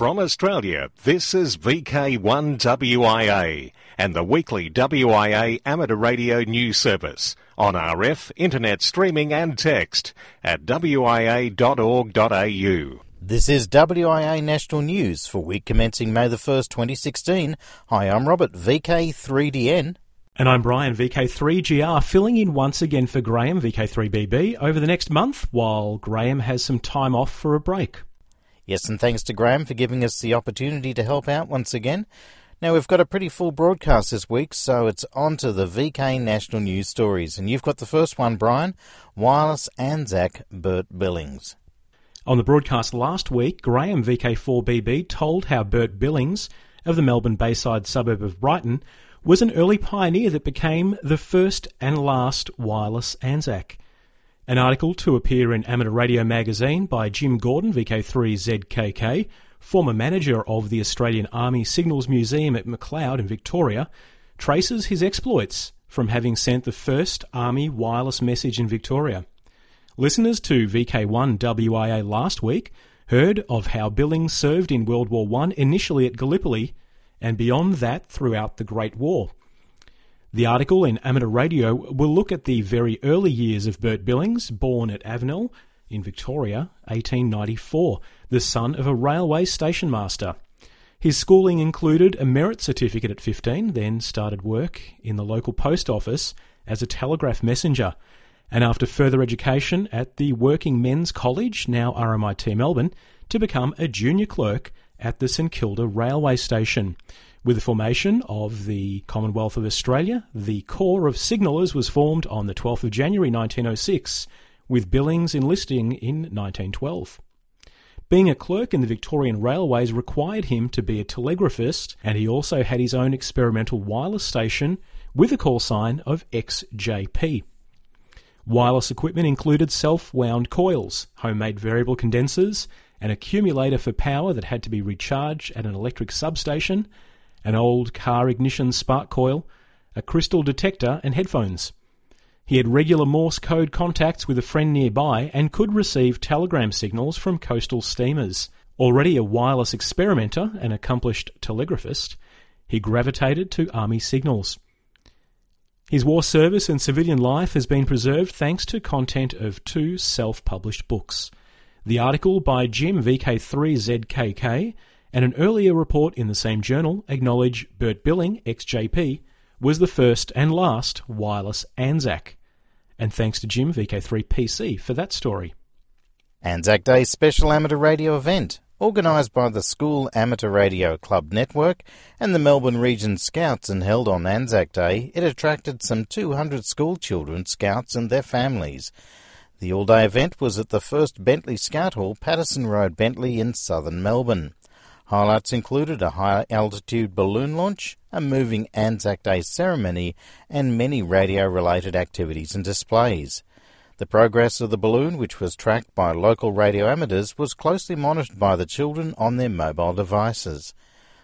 From Australia, this is VK1WIA and the weekly WIA amateur radio news service on RF, internet streaming and text at wia.org.au. This is WIA National News for week commencing May the 1st, 2016. Hi, I'm Robert VK3DN. And I'm Brian VK3GR, filling in once again for Graham VK3BB over the next month while Graham has some time off for a break. Yes, and thanks to Graham for giving us the opportunity to help out once again. Now, we've got a pretty full broadcast this week, so it's on to the VK National News Stories. And you've got the first one, Brian, Wireless ANZAC Bert Billings. On the broadcast last week, Graham VK4BB told how Bert Billings, of the Melbourne Bayside suburb of Brighton, was an early pioneer that became the first and last wireless ANZAC. An article to appear in Amateur Radio magazine by Jim Gordon VK3ZKK, former manager of the Australian Army Signals Museum at McLeod in Victoria, traces his exploits from having sent the first Army wireless message in Victoria. Listeners to VK1WIA last week heard of how Billings served in World War I initially at Gallipoli and beyond that throughout the Great War. The article in Amateur Radio will look at the very early years of Bert Billings, born at Avenel in Victoria, 1894, the son of a railway station master. His schooling included a merit certificate at 15, then started work in the local post office as a telegraph messenger, and after further education at the Working Men's College, now RMIT Melbourne, to become a junior clerk at the St Kilda Railway Station. With the formation of the Commonwealth of Australia, the Corps of Signallers was formed on the 12th of January 1906, with Billings enlisting in 1912. Being a clerk in the Victorian Railways required him to be a telegraphist, and he also had his own experimental wireless station with a call sign of XJP. Wireless equipment included self-wound coils, homemade variable condensers, an accumulator for power that had to be recharged at an electric substation, an old car ignition spark coil, a crystal detector and headphones. He had regular Morse code contacts with a friend nearby and could receive telegram signals from coastal steamers. Already a wireless experimenter and accomplished telegraphist, he gravitated to Army signals. His war service and civilian life has been preserved thanks to content of two self-published books. The article by Jim VK3ZKK and an earlier report in the same journal acknowledged Bert Billing, ex-JP, was the first and last wireless ANZAC. And thanks to Jim VK3PC for that story. ANZAC Day Special Amateur Radio Event, organised by the School Amateur Radio Club Network and the Melbourne Region Scouts and held on ANZAC Day, it attracted some 200 school children, scouts and their families. The all-day event was at the first Bentley Scout Hall, Patterson Road, Bentley in southern Melbourne. Highlights included a high-altitude balloon launch, a moving ANZAC Day ceremony, and many radio-related activities and displays. The progress of the balloon, which was tracked by local radio amateurs, was closely monitored by the children on their mobile devices.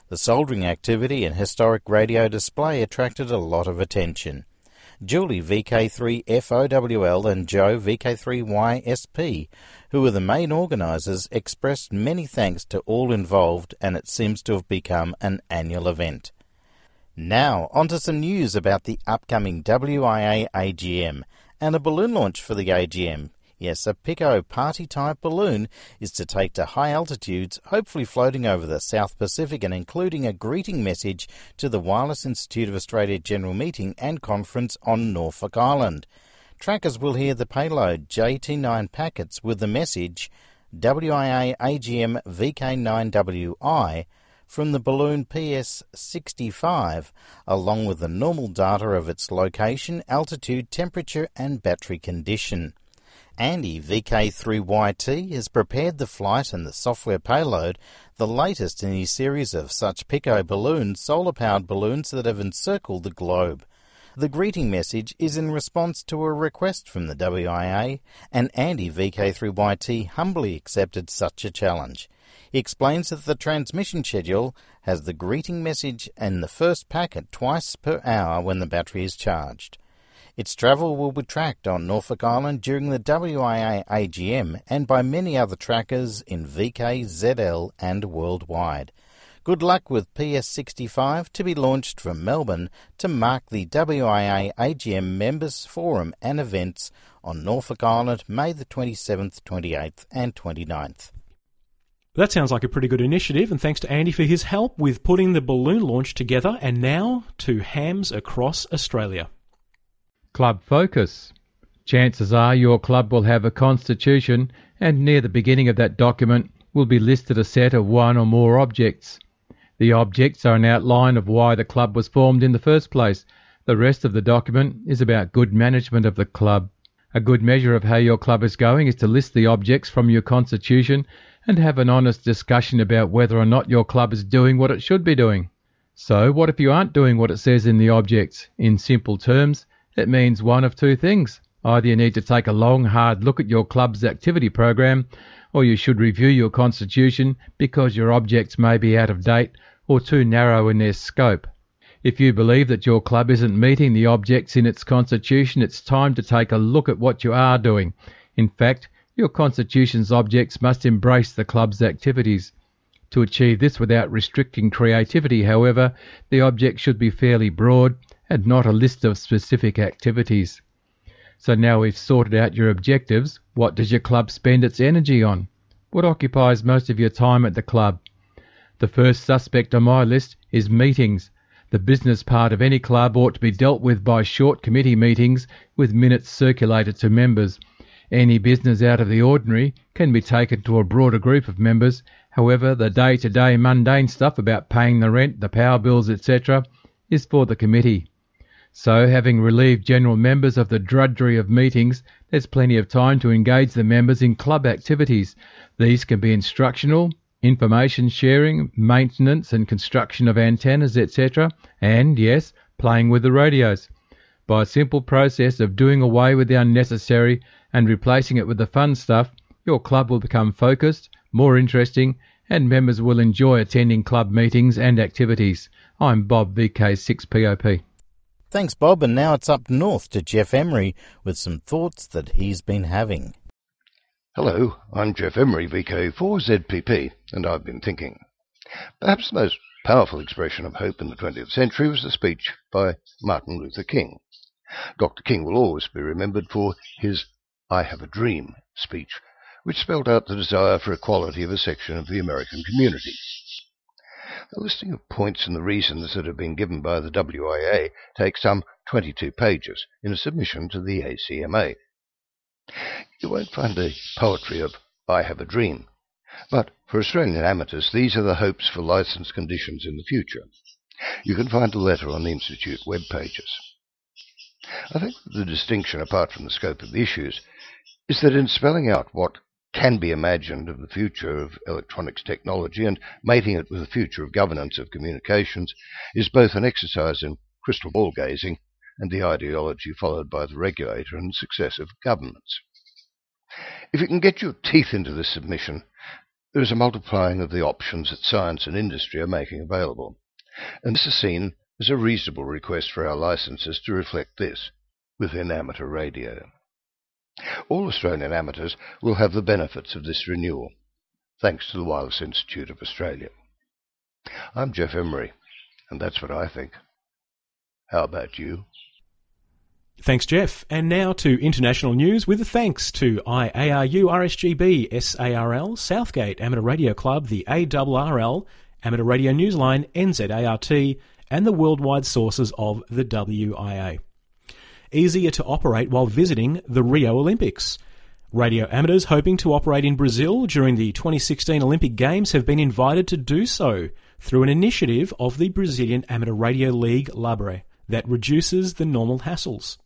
The soldering activity and historic radio display attracted a lot of attention. Julie VK3FOWL and Joe VK3YSP, who were the main organisers, expressed many thanks to all involved, and it seems to have become an annual event. Now, on to some news about the upcoming WIA AGM and a balloon launch for the AGM. Yes, a Pico party-type balloon is to take to high altitudes, hopefully floating over the South Pacific and including a greeting message to the Wireless Institute of Australia General Meeting and Conference on Norfolk Island. Trackers will hear the payload JT9 packets with the message WIA AGM VK9WI from the balloon PS65, along with the normal data of its location, altitude, temperature and battery condition. Andy VK3YT has prepared the flight and the software payload, the latest in his series of such Pico balloons, solar-powered balloons that have encircled the globe. The greeting message is in response to a request from the WIA, and Andy VK3YT humbly accepted such a challenge. He explains that the transmission schedule has the greeting message and the first packet twice per hour when the battery is charged. Its travel will be tracked on Norfolk Island during the WIA AGM and by many other trackers in VK, ZL and worldwide. Good luck with PS65 to be launched from Melbourne to mark the WIA AGM Members Forum and events on Norfolk Island May the 27th, 28th and 29th. That sounds like a pretty good initiative, and thanks to Andy for his help with putting the balloon launch together. And now to hams across Australia. Club focus. Chances are your club will have a constitution, and near the beginning of that document will be listed a set of one or more objects. The objects are an outline of why the club was formed in the first place. The rest of the document is about good management of the club. A good measure of how your club is going is to list the objects from your constitution and have an honest discussion about whether or not your club is doing what it should be doing. So what if you aren't doing what it says in the objects? In simple terms, it means one of two things. Either you need to take a long, hard look at your club's activity program, or you should review your constitution because your objects may be out of date or too narrow in their scope. If you believe that your club isn't meeting the objects in its constitution, it's time to take a look at what you are doing. In fact, your constitution's objects must embrace the club's activities. To achieve this without restricting creativity, however, the object should be fairly broad and not a list of specific activities. So now we've sorted out your objectives, what does your club spend its energy on? What occupies most of your time at the club? The first suspect on my list is meetings. The business part of any club ought to be dealt with by short committee meetings with minutes circulated to members. Any business out of the ordinary can be taken to a broader group of members. However, the day-to-day mundane stuff about paying the rent, the power bills, etc. is for the committee. So, having relieved general members of the drudgery of meetings, there's plenty of time to engage the members in club activities. These can be instructional, information sharing, maintenance and construction of antennas, etc., and, yes, playing with the radios. By a simple process of doing away with the unnecessary and replacing it with the fun stuff, your club will become focused, more interesting, and members will enjoy attending club meetings and activities. I'm Bob VK6POP. Thanks, Bob, and now it's up north to Geoff Emery with some thoughts that he's been having. Hello, I'm Geoff Emery VK4ZPP, and I've been thinking. Perhaps the most powerful expression of hope in the 20th century was the speech by Martin Luther King. Dr. King will always be remembered for his I Have a Dream speech, which spelled out the desire for equality of a section of the American community. The listing of points and the reasons that have been given by the WIA takes some 22 pages in a submission to the ACMA. You won't find the poetry of I Have a Dream, but for Australian amateurs these are the hopes for licence conditions in the future. You can find the letter on the Institute web pages. I think the distinction, apart from the scope of the issues, is that in spelling out what can be imagined of the future of electronics technology and mating it with the future of governance of communications is both an exercise in crystal ball gazing and the ideology followed by the regulator and successive governments. If you can get your teeth into this submission, there is a multiplying of the options that science and industry are making available, and this is seen as a reasonable request for our licences to reflect this within amateur radio. All Australian amateurs will have the benefits of this renewal, thanks to the Wireless Institute of Australia. I'm Geoff Emery, and that's what I think. How about you? Thanks, Geoff. And now to international news with a thanks to IARU, RSGB, SARL, Southgate Amateur Radio Club, the ARRL, Amateur Radio Newsline, NZART, and the worldwide sources of the WIA. Easier to operate while visiting the Rio Olympics. Radio amateurs hoping to operate in Brazil during the 2016 Olympic Games have been invited to do so through an initiative of the Brazilian Amateur Radio League, Labre, that reduces the normal hassles.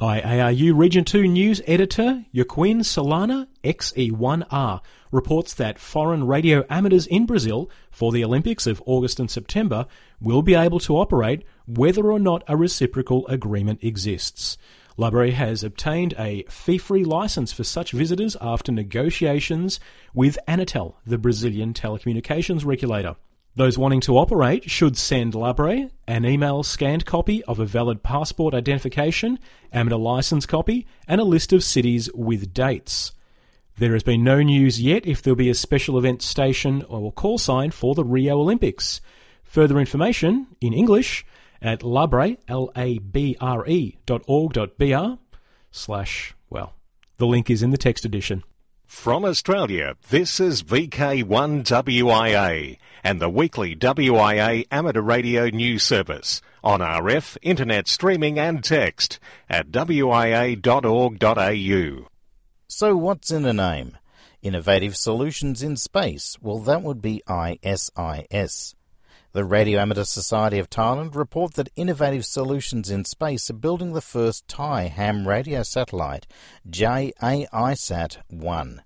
IARU Region 2 News Editor Joaquin Solana XE1R reports that foreign radio amateurs in Brazil for the Olympics of August and September will be able to operate whether or not a reciprocal agreement exists. Labre has obtained a fee-free license for such visitors after negotiations with Anatel, the Brazilian telecommunications regulator. Those wanting to operate should send Labre an email scanned copy of a valid passport identification, amateur license copy, and a list of cities with dates. There has been no news yet if there'll be a special event station or call sign for the Rio Olympics. Further information in English at labre, labre.org.br/ well, the link is in the text edition. From Australia, this is VK1WIA and the weekly WIA amateur radio news service on RF, internet streaming and text at wia.org.au. So what's in a name? Innovative Solutions in Space. Well, that would be ISIS. The Radio Amateur Society of Thailand report that Innovative Solutions in Space are building the first Thai ham radio satellite, JAISAT-1.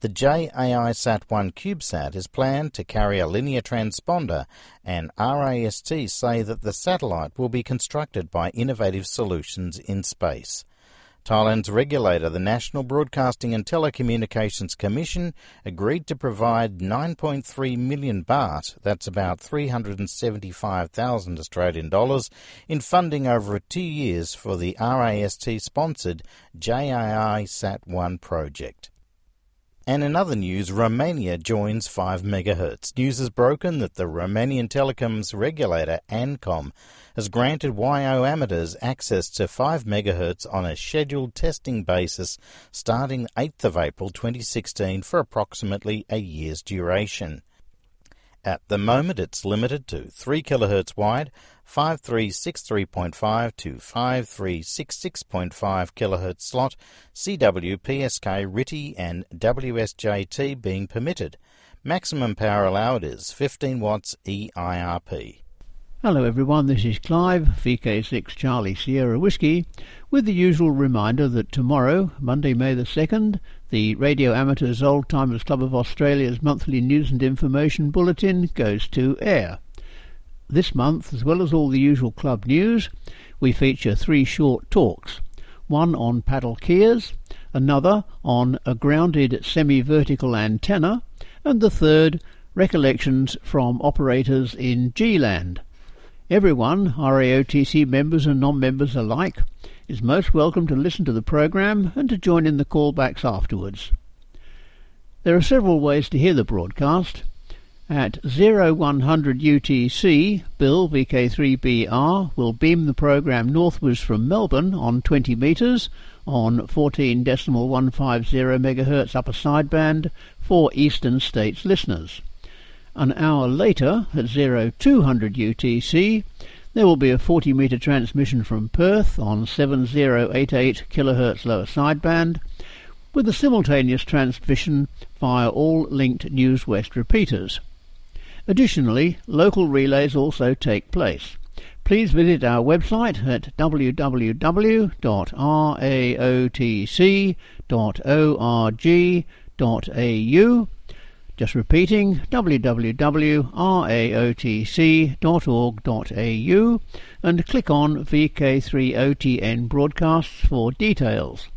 The JAISAT-1 CubeSat is planned to carry a linear transponder, and RAST say that the satellite will be constructed by Innovative Solutions in Space. Thailand's regulator, the National Broadcasting and Telecommunications Commission, agreed to provide 9.3 million baht, that's about 375,000 Australian dollars, in funding over 2 years for the RAST-sponsored JAISAT-1 project. And in other news, Romania joins 5 MHz. News has broken that the Romanian telecoms regulator, ANCOM, has granted YO amateurs access to 5 MHz on a scheduled testing basis starting 8th of April 2016 for approximately a year's duration. At the moment, it's limited to 3 kHz wide, 5363.5 to 5366.5 kHz slot, CW, PSK, RTI and WSJT being permitted. Maximum power allowed is 15 watts EIRP. Hello everyone, this is Clive, VK6 Charlie Sierra Whiskey, with the usual reminder that tomorrow, Monday May the 2nd, the Radio Amateurs Old Timers Club of Australia's monthly news and information bulletin goes to air. This month, as well as all the usual club news, we feature 3 short talks. One on paddle keyers, another on a grounded semi-vertical antenna, and the third, recollections from operators in G-Land. Everyone, RAOTC members and non-members alike, is most welcome to listen to the program and to join in the callbacks afterwards. There are several ways to hear the broadcast. At 0100 UTC, Bill VK3BR will beam the program northwards from Melbourne on 20 metres on 14.150 MHz upper sideband for Eastern States listeners. An hour later, at 0200 UTC, there will be a 40-metre transmission from Perth on 7088 kHz lower sideband, with a simultaneous transmission via all linked News West repeaters. Additionally, local relays also take place. Please visit our website at www.raotc.org.au. Just repeating, www.raotc.org.au, and click on VK3OTN broadcasts for details.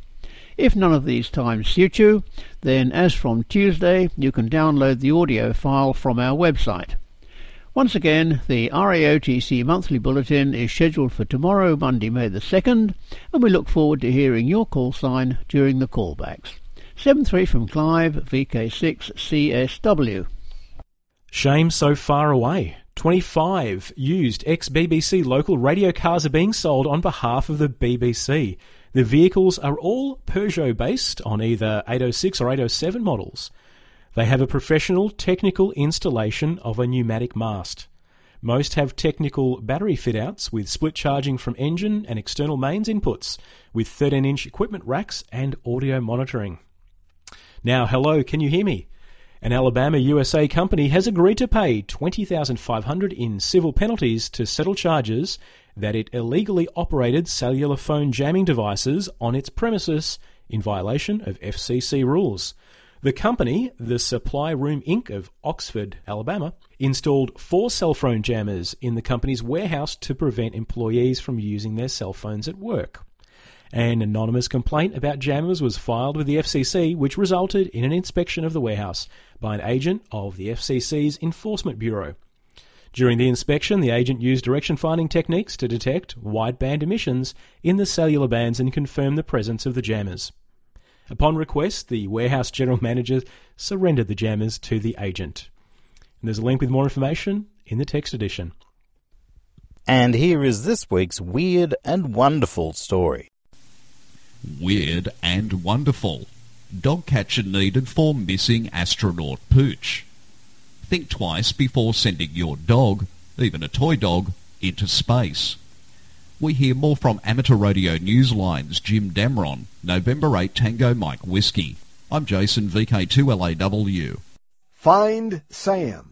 If none of these times suit you, then as from Tuesday, you can download the audio file from our website. Once again, the RAOTC monthly bulletin is scheduled for tomorrow, Monday, May the 2nd, and we look forward to hearing your call sign during the callbacks. 73 from Clive, VK6CSW. Shame so far away. 25 used ex-BBC local radio cars are being sold on behalf of the BBC. The vehicles are all Peugeot-based on either 806 or 807 models. They have a professional technical installation of a pneumatic mast. Most have technical battery fit-outs with split charging from engine and external mains inputs, with 13-inch equipment racks and audio monitoring. Now, hello, can you hear me? An Alabama, USA company has agreed to pay $20,500 in civil penalties to settle charges that it illegally operated cellular phone jamming devices on its premises in violation of FCC rules. The company, the Supply Room Inc. of Oxford, Alabama, installed 4 cell phone jammers in the company's warehouse to prevent employees from using their cell phones at work. An anonymous complaint about jammers was filed with the FCC, which resulted in an inspection of the warehouse by an agent of the FCC's Enforcement Bureau. During the inspection, the agent used direction-finding techniques to detect wideband emissions in the cellular bands and confirm the presence of the jammers. Upon request, the warehouse general manager surrendered the jammers to the agent. And there's a link with more information in the text edition. And here is this week's Weird and Wonderful story. Weird and Wonderful. Dog catcher needed for missing astronaut pooch. Think twice before sending your dog, even a toy dog, into space. We hear more from Amateur Radio Newsline's Jim Damron, November 8 Tango Mike Whiskey. I'm Jason VK2LAW. Find Sam.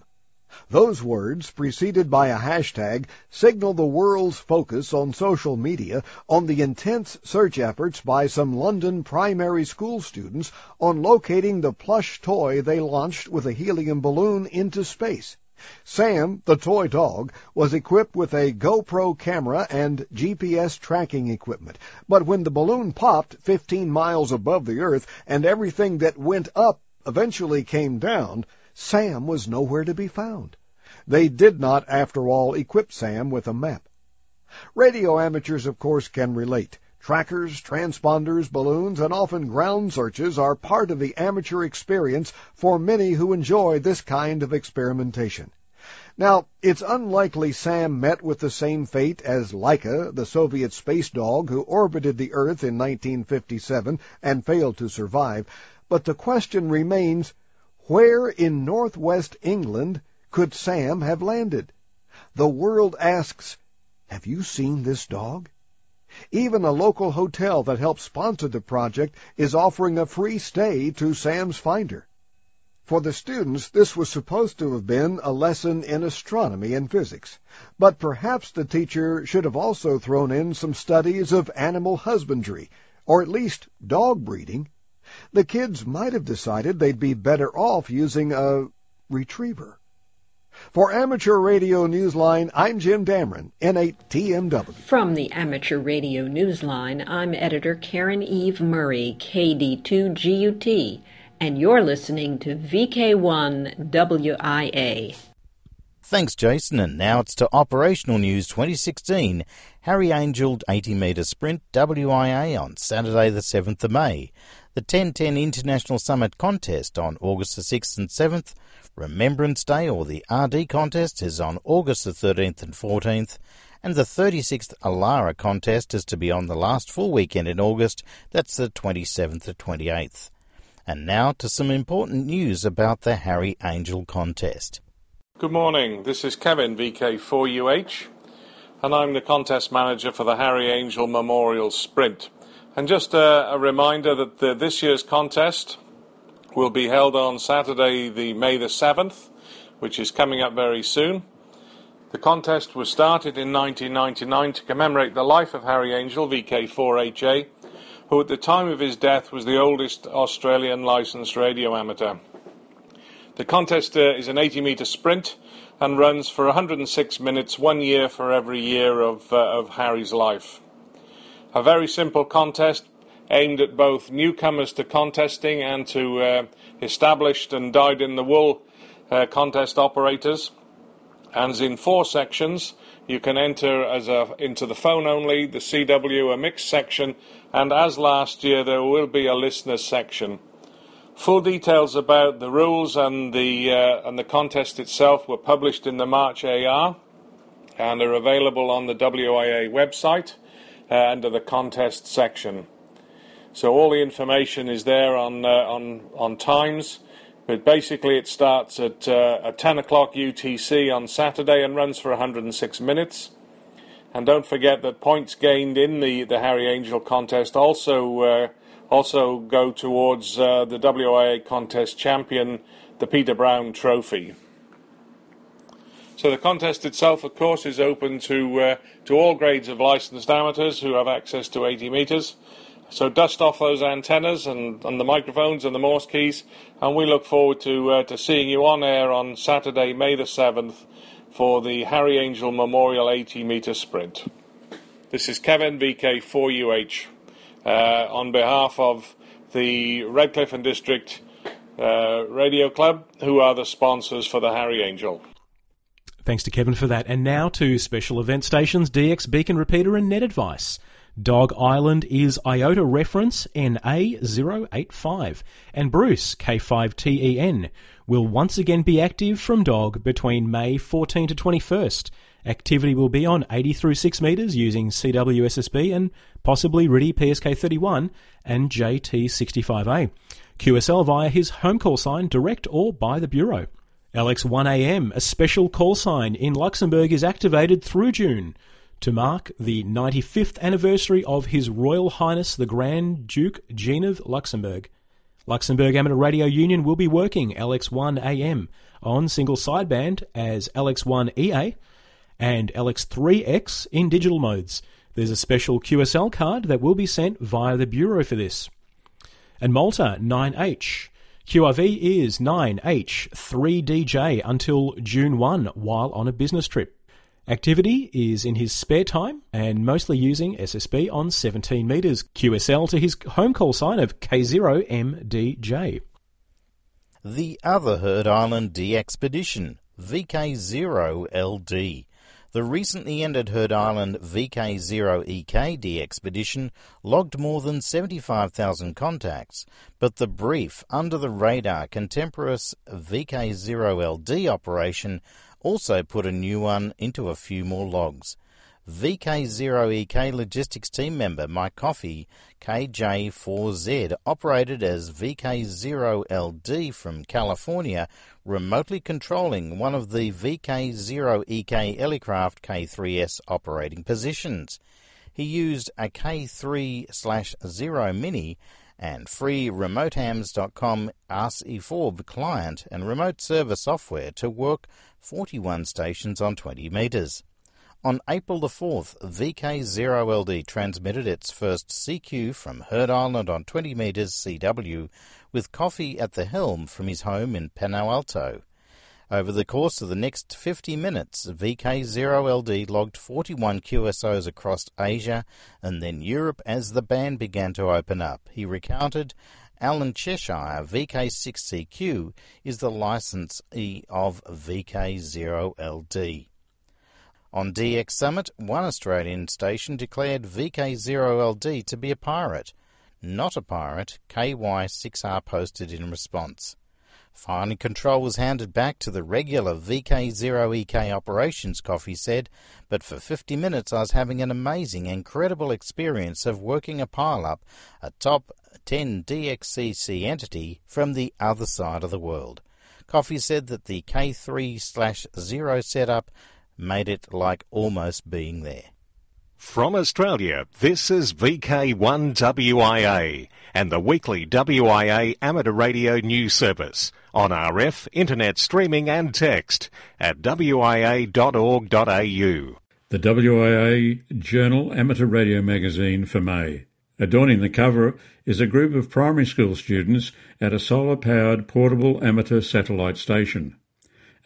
Those words, preceded by a hashtag, signal the world's focus on social media on the intense search efforts by some London primary school students on locating the plush toy they launched with a helium balloon into space. Sam, the toy dog, was equipped with a GoPro camera and GPS tracking equipment. But when the balloon popped 15 miles above the Earth and everything that went up eventually came down, Sam was nowhere to be found. They did not, after all, equip Sam with a map. Radio amateurs, of course, can relate. Trackers, transponders, balloons, and often ground searches are part of the amateur experience for many who enjoy this kind of experimentation. Now, it's unlikely Sam met with the same fate as Laika, the Soviet space dog who orbited the Earth in 1957 and failed to survive, but the question remains, where in northwest England could Sam have landed? The world asks, have you seen this dog? Even a local hotel that helped sponsor the project is offering a free stay to Sam's finder. For the students, this was supposed to have been a lesson in astronomy and physics, but perhaps the teacher should have also thrown in some studies of animal husbandry, or at least dog breeding. The kids might have decided they'd be better off using a retriever. For Amateur Radio Newsline, I'm Jim Damron, N8TMW. From the Amateur Radio Newsline, I'm editor Karen Eve Murray, KD2GUT, and you're listening to VK1WIA. Thanks, Jason, and now it's to Operational News 2016, Harry Angel 80-metre sprint WIA on Saturday the 7th of May. The 1010 International Summit Contest on August the 6th and 7th, Remembrance Day or the RD Contest is on August the 13th and 14th, and the 36th Alara Contest is to be on the last full weekend in August, that's the 27th to 28th. And now to some important news about the Harry Angel Contest. Good morning, this is Kevin VK4UH, and I'm the contest manager for the Harry Angel Memorial Sprint. And just a reminder that this year's contest will be held on Saturday, May the 7th, which is coming up very soon. The contest was started in 1999 to commemorate the life of Harry Angel, VK4HA, who at the time of his death was the oldest Australian licensed radio amateur. The contest is an 80-metre sprint and runs for 106 minutes, 1 year for every year of Harry's life. A very simple contest aimed at both newcomers to contesting and to established and dyed-in-the-wool contest operators. And it's in four sections. You can enter into the phone only, the CW, a mixed section, and as last year there will be a listeners section. Full details about the rules and the contest itself were published in the March AR and are available on the WIA website. Under the contest section. So all the information is there on times, but basically it starts at 10 o'clock UTC on Saturday and runs for 106 minutes. And don't forget that points gained in the Harry Angel contest also go towards the WIA contest champion, the Peter Brown Trophy. So the contest itself, of course, is open to all grades of licensed amateurs who have access to 80 metres. So dust off those antennas and the microphones and the Morse keys, and we look forward to seeing you on air on Saturday, May the 7th, for the Harry Angel Memorial 80-metre sprint. This is Kevin VK4UH on behalf of the Redcliffe and District Radio Club, who are the sponsors for the Harry Angel. Thanks to Kevin for that. And now to special event stations, DX Beacon Repeater and Net Advice. Dog Island is IOTA reference NA085. And Bruce K5TEN will once again be active from Dog between May 14 to 21st. Activity will be on 80 through 6 metres using CWSSB and possibly RIDI PSK31 and JT65A. QSL via his home call sign, direct or by the Bureau. LX1AM, a special call sign in Luxembourg, is activated through June to mark the 95th anniversary of His Royal Highness the Grand Duke Jean of Luxembourg. Luxembourg Amateur Radio Union will be working LX1AM on single sideband as LX1EA and LX3X in digital modes. There's a special QSL card that will be sent via the Bureau for this. And Malta 9H. QRV is 9H3DJ until June 1 while on a business trip. Activity is in his spare time and mostly using SSB on 17 metres. QSL to his home call sign of K0MDJ. The other Heard Island de-expedition, VK0LD. The recently ended Heard Island VK0EKD expedition logged more than 75,000 contacts, but the brief, under-the-radar, contemporous VK0LD operation also put a new one into a few more logs. VK0EK logistics team member Mike Coffey KJ4Z operated as VK0LD from California, remotely controlling one of the VK0EK Elecraft K3S operating positions. He used a K3/0 Mini and free remotehams.com RC4 client and remote server software to work 41 stations on 20 metres. On April the 4th, VK0LD transmitted its first CQ from Heard Island on 20 metres CW, with Coffee at the helm from his home in Palo Alto. Over the course of the next 50 minutes, VK0LD logged 41 QSOs across Asia and then Europe as the band began to open up. He recounted, Alan Cheshire VK6CQ is the licensee of VK0LD. On DX Summit, one Australian station declared VK0LD to be a pirate. Not a pirate, KY6R posted in response. Finally, control was handed back to the regular VK0EK operations, Coffee said, but for 50 minutes I was having an amazing, incredible experience of working a pile-up, a top 10 DXCC entity from the other side of the world. Coffee said that the K3/0 setup made it like almost being there. From Australia, this is VK1WIA and the weekly WIA amateur radio news service on RF, internet streaming and text at wia.org.au. The WIA Journal Amateur Radio Magazine for May. Adorning the cover is a group of primary school students at a solar-powered portable amateur satellite station.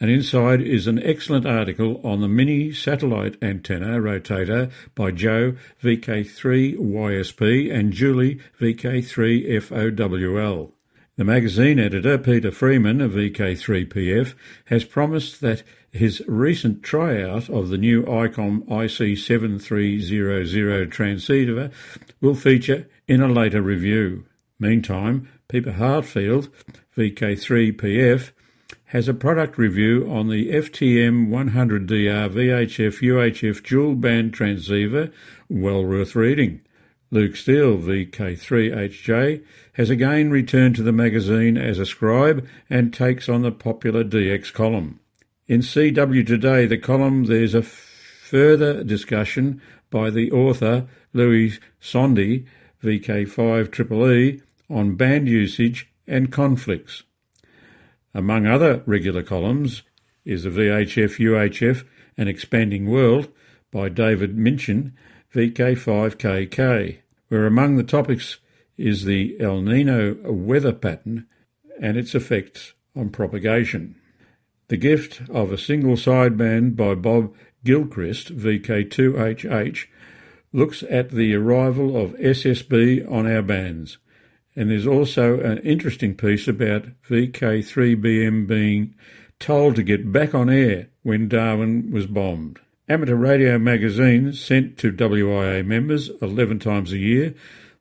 And inside is an excellent article on the mini satellite antenna rotator by Joe VK3YSP and Julie VK3FOWL. The magazine editor, Peter Freeman of VK3PF, has promised that his recent tryout of the new ICOM IC7300 transceiver will feature in a later review. Meantime, Peter Hartfield, VK3PF, has a product review on the FTM 100DR VHF UHF dual band transceiver, well worth reading. Luke Steele VK3HJ has again returned to the magazine as a scribe and takes on the popular DX column. In CW Today, the column, there's a further discussion by the author Louis Sondi VK5EEE on band usage and conflicts. Among other regular columns is the VHF, UHF, An Expanding World by David Minchin, VK5KK, where among the topics is the El Nino weather pattern and its effects on propagation. The Gift of a Single Sideband by Bob Gilchrist, VK2HH, looks at the arrival of SSB on our bands. And there's also an interesting piece about VK3BM being told to get back on air when Darwin was bombed. Amateur radio magazines sent to WIA members 11 times a year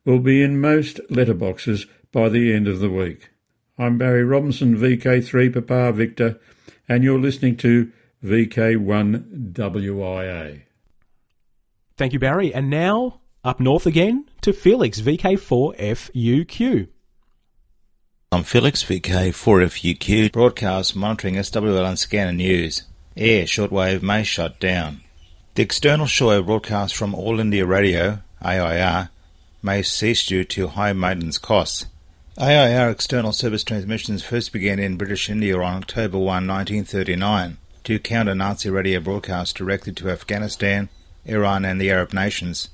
will be in most letterboxes by the end of the week. I'm Barry Robinson, VK3 Papa Victor, and you're listening to VK1 WIA. Thank you, Barry. And now, up north again, to Felix VK4FUQ. I'm Felix VK4FUQ, broadcast monitoring SWL and Scanner News. Air shortwave may shut down. The external shortwave broadcast from All India Radio, AIR, may cease due to high maintenance costs. AIR external service transmissions first began in British India on October 1, 1939, to counter Nazi radio broadcasts directed to Afghanistan, Iran and the Arab nations.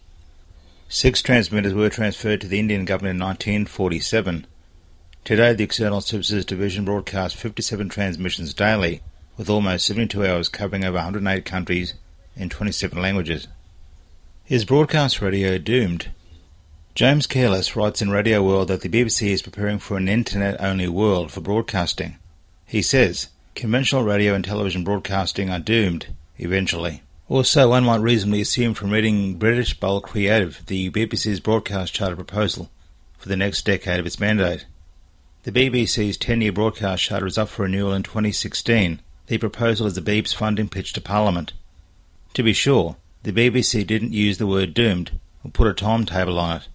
6 transmitters were transferred to the Indian government in 1947. Today the External Services Division broadcasts 57 transmissions daily, with almost 72 hours covering over 108 countries in 27 languages. Is broadcast radio doomed? James Careless writes in Radio World that the BBC is preparing for an internet-only world for broadcasting. He says, conventional radio and television broadcasting are doomed, eventually. Also, one might reasonably assume from reading British Bowl Creative, the BBC's broadcast charter proposal for the next decade of its mandate. The BBC's 10-year broadcast charter is up for renewal in 2016. The proposal is the BEP's funding pitch to Parliament. To be sure, the BBC didn't use the word doomed or put a timetable on it.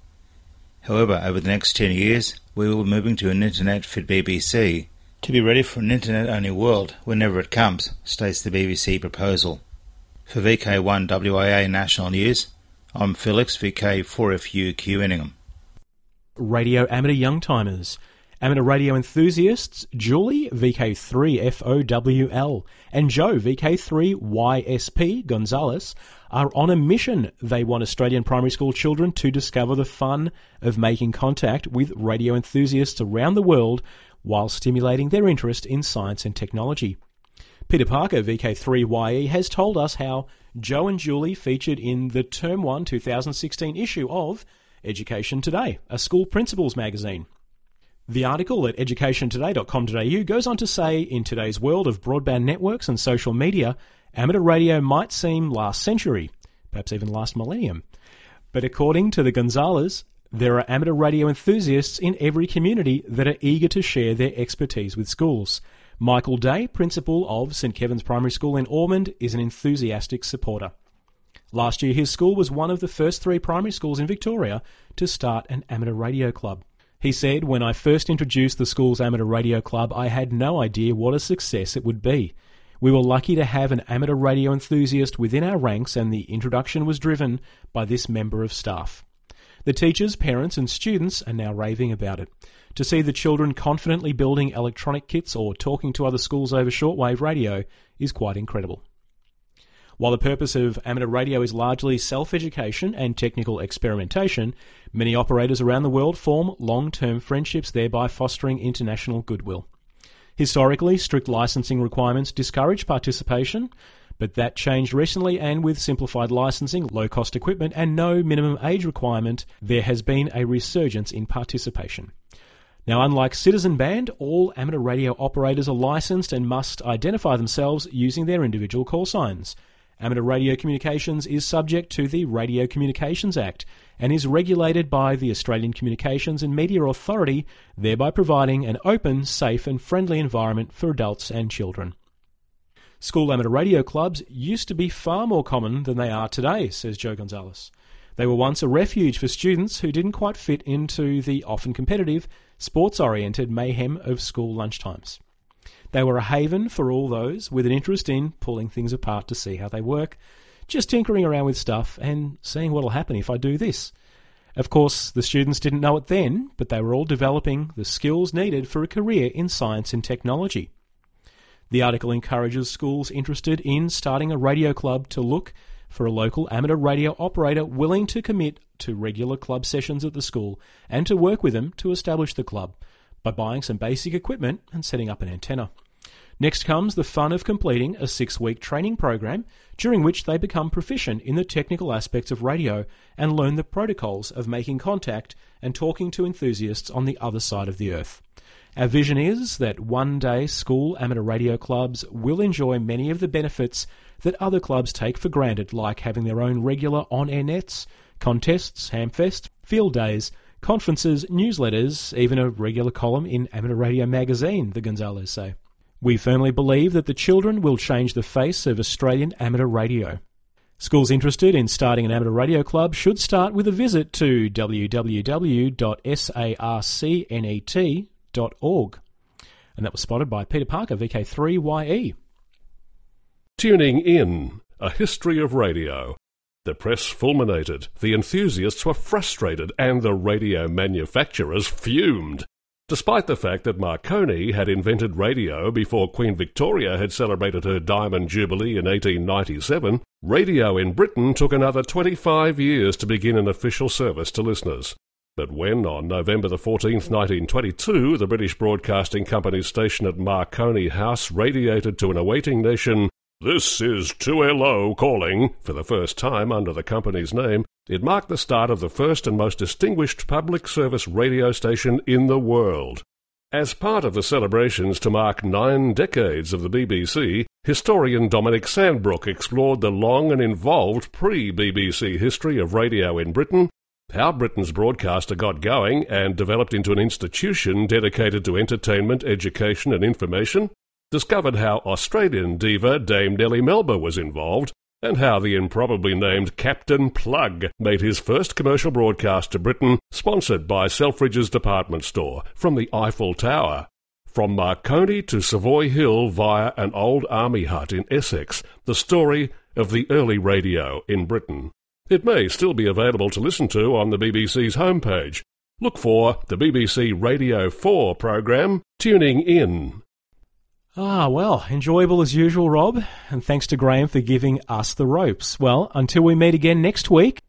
However, over the next 10 years, we will be moving to an internet-fit BBC to be ready for an internet-only world whenever it comes, states the BBC proposal. For VK1 WIA National News, I'm Felix VK4FUQ Inningham. Radio Amateur Youngtimers. Amateur radio enthusiasts Julie VK3FOWL and Joe VK3YSP Gonzalez are on a mission. They want Australian primary school children to discover the fun of making contact with radio enthusiasts around the world while stimulating their interest in science and technology. Peter Parker, VK3YE, has told us how Joe and Julie featured in the Term 1 2016 issue of Education Today, a school principals magazine. The article at educationtoday.com.au goes on to say, in today's world of broadband networks and social media, amateur radio might seem last century, perhaps even last millennium. But according to the Gonzales, there are amateur radio enthusiasts in every community that are eager to share their expertise with schools. Michael Day, principal of St Kevin's Primary School in Ormond, is an enthusiastic supporter. Last year, his school was one of the first 3 primary schools in Victoria to start an amateur radio club. He said, when I first introduced the school's amateur radio club, I had no idea what a success it would be. We were lucky to have an amateur radio enthusiast within our ranks, and the introduction was driven by this member of staff. The teachers, parents and students are now raving about it. To see the children confidently building electronic kits or talking to other schools over shortwave radio is quite incredible. While the purpose of amateur radio is largely self-education and technical experimentation, many operators around the world form long-term friendships, thereby fostering international goodwill. Historically, strict licensing requirements discouraged participation, but that changed recently, and with simplified licensing, low-cost equipment and no minimum age requirement, there has been a resurgence in participation. Now, unlike Citizen Band, all amateur radio operators are licensed and must identify themselves using their individual call signs. Amateur radio communications is subject to the Radio Communications Act and is regulated by the Australian Communications and Media Authority, thereby providing an open, safe and friendly environment for adults and children. School amateur radio clubs used to be far more common than they are today, says Joe Gonzalez. They were once a refuge for students who didn't quite fit into the often competitive, sports-oriented mayhem of school lunchtimes. They were a haven for all those with an interest in pulling things apart to see how they work, just tinkering around with stuff and seeing what'll happen if I do this. Of course, the students didn't know it then, but they were all developing the skills needed for a career in science and technology. The article encourages schools interested in starting a radio club to look for a local amateur radio operator willing to commit to regular club sessions at the school and to work with them to establish the club, by buying some basic equipment and setting up an antenna. Next comes the fun of completing a 6-week training program, during which they become proficient in the technical aspects of radio and learn the protocols of making contact and talking to enthusiasts on the other side of the earth. Our vision is that one day school amateur radio clubs will enjoy many of the benefits that other clubs take for granted, like having their own regular on-air nets, contests, hamfest, field days, conferences, newsletters, even a regular column in Amateur Radio Magazine, the Gonzales say. We firmly believe that the children will change the face of Australian amateur radio. Schools interested in starting an amateur radio club should start with a visit to www.sarcnet.org. And that was spotted by Peter Parker, VK3YE. Tuning in, a history of radio. The press fulminated, the enthusiasts were frustrated, and the radio manufacturers fumed. Despite the fact that Marconi had invented radio before Queen Victoria had celebrated her Diamond Jubilee in 1897, radio in Britain took another 25 years to begin an official service to listeners. But when, on November the 14th, 1922, the British Broadcasting Company's station at Marconi House radiated to an awaiting nation, "This is 2LO calling," for the first time under the company's name, it marked the start of the first and most distinguished public service radio station in the world. As part of the celebrations to mark 9 decades of the BBC, historian Dominic Sandbrook explored the long and involved pre-BBC history of radio in Britain, how Britain's broadcaster got going and developed into an institution dedicated to entertainment, education and information, discovered how Australian diva Dame Nellie Melba was involved, and how the improbably named Captain Plug made his first commercial broadcast to Britain, sponsored by Selfridges Department Store, from the Eiffel Tower. From Marconi to Savoy Hill via an old army hut in Essex, the story of the early radio in Britain. It may still be available to listen to on the BBC's homepage. Look for the BBC Radio 4 program, Tuning In. Ah, well, enjoyable as usual, Rob, and thanks to Graham for giving us the ropes. Well, until we meet again next week.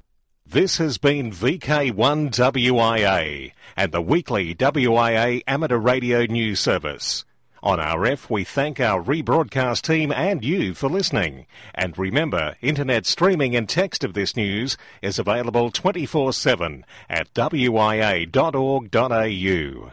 This has been VK1WIA and the weekly WIA amateur radio news service. On RF, we thank our rebroadcast team and you for listening. And remember, internet streaming and text of this news is available 24/7 at wia.org.au.